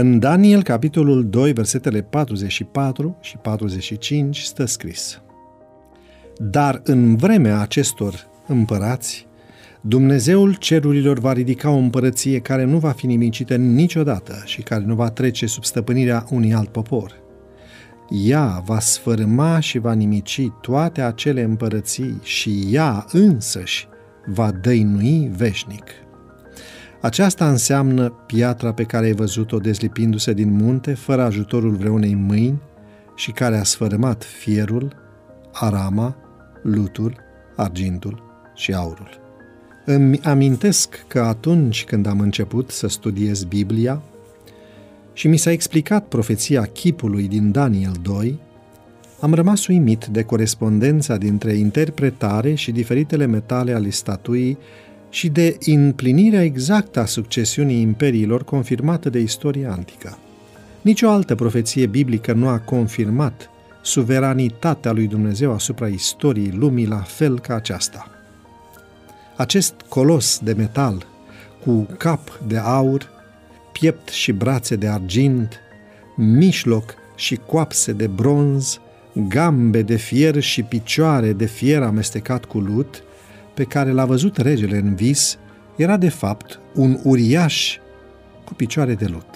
În Daniel, capitolul 2, versetele 44 și 45, stă scris: Dar în vremea acestor împărați, Dumnezeul cerurilor va ridica o împărăție care nu va fi nimicită niciodată și care nu va trece sub stăpânirea unui alt popor. Ea va sfârma și va nimici toate acele împărății și ea însăși va dăinui veșnic. Aceasta înseamnă piatra pe care ai văzut-o dezlipindu-se din munte fără ajutorul vreunei mâini și care a sfârmat fierul, arama, lutul, argintul și aurul. Îmi amintesc că atunci când am început să studiez Biblia și mi s-a explicat profeția chipului din Daniel 2, am rămas uimit de corespondența dintre interpretare și diferitele metale ale statuii și de împlinirea exactă a succesiunii imperiilor confirmată de istoria antică. Nici o altă profeție biblică nu a confirmat suveranitatea lui Dumnezeu asupra istoriei lumii la fel ca aceasta. Acest colos de metal, cu cap de aur, piept și brațe de argint, mijloc și coapse de bronz, gambe de fier și picioare de fier amestecat cu lut, pe care l-a văzut regele în vis, era de fapt un uriaș cu picioare de lut.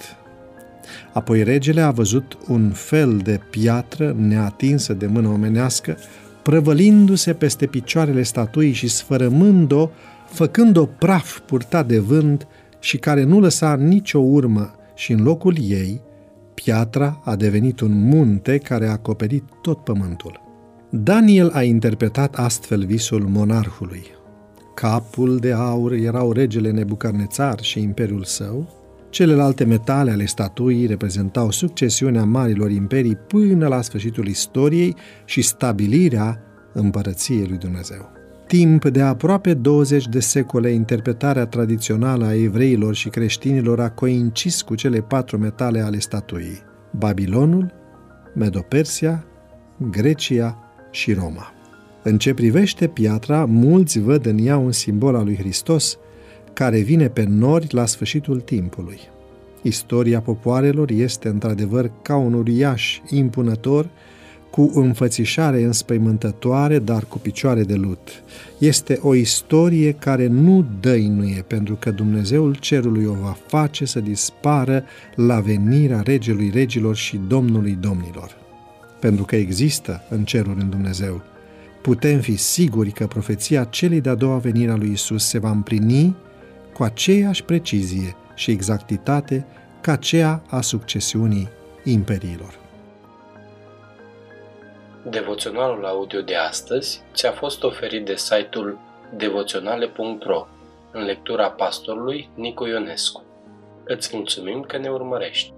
Apoi regele a văzut un fel de piatră neatinsă de mână omenească, prăvălindu-se peste picioarele statuii și sfărâmând-o, făcând-o praf purtat de vânt și care nu lăsa nicio urmă, și în locul ei, piatra a devenit un munte care a acoperit tot pământul. Daniel a interpretat astfel visul monarhului. Capul de aur erau regele Nebucadnețar și imperiul său, celelalte metale ale statuii reprezentau succesiunea marilor imperii până la sfârșitul istoriei și stabilirea împărăției lui Dumnezeu. Timp de aproape 20 de secole, interpretarea tradițională a evreilor și creștinilor a coincis cu cele 4 metale ale statuii: Babilonul, Medopersia, Grecia și Roma. În ce privește piatra, mulți văd în ea un simbol al lui Hristos, care vine pe nori la sfârșitul timpului. Istoria popoarelor este într-adevăr ca un uriaș impunător, cu înfățișare înspăimântătoare, dar cu picioare de lut. Este o istorie care nu dăinuie, pentru că Dumnezeul cerului o va face să dispară la venirea regelui regilor și domnului domnilor. Pentru că există în cerul în Dumnezeu, putem fi siguri că profeția celei de-a doua veniri a lui Isus se va împlini cu aceeași precizie și exactitate ca aceea a succesiunii imperiilor. Devoționalul audio de astăzi ți-a fost oferit de site-ul devoționale.ro în lectura pastorului Nicu Ionescu. Îți mulțumim că ne urmărești!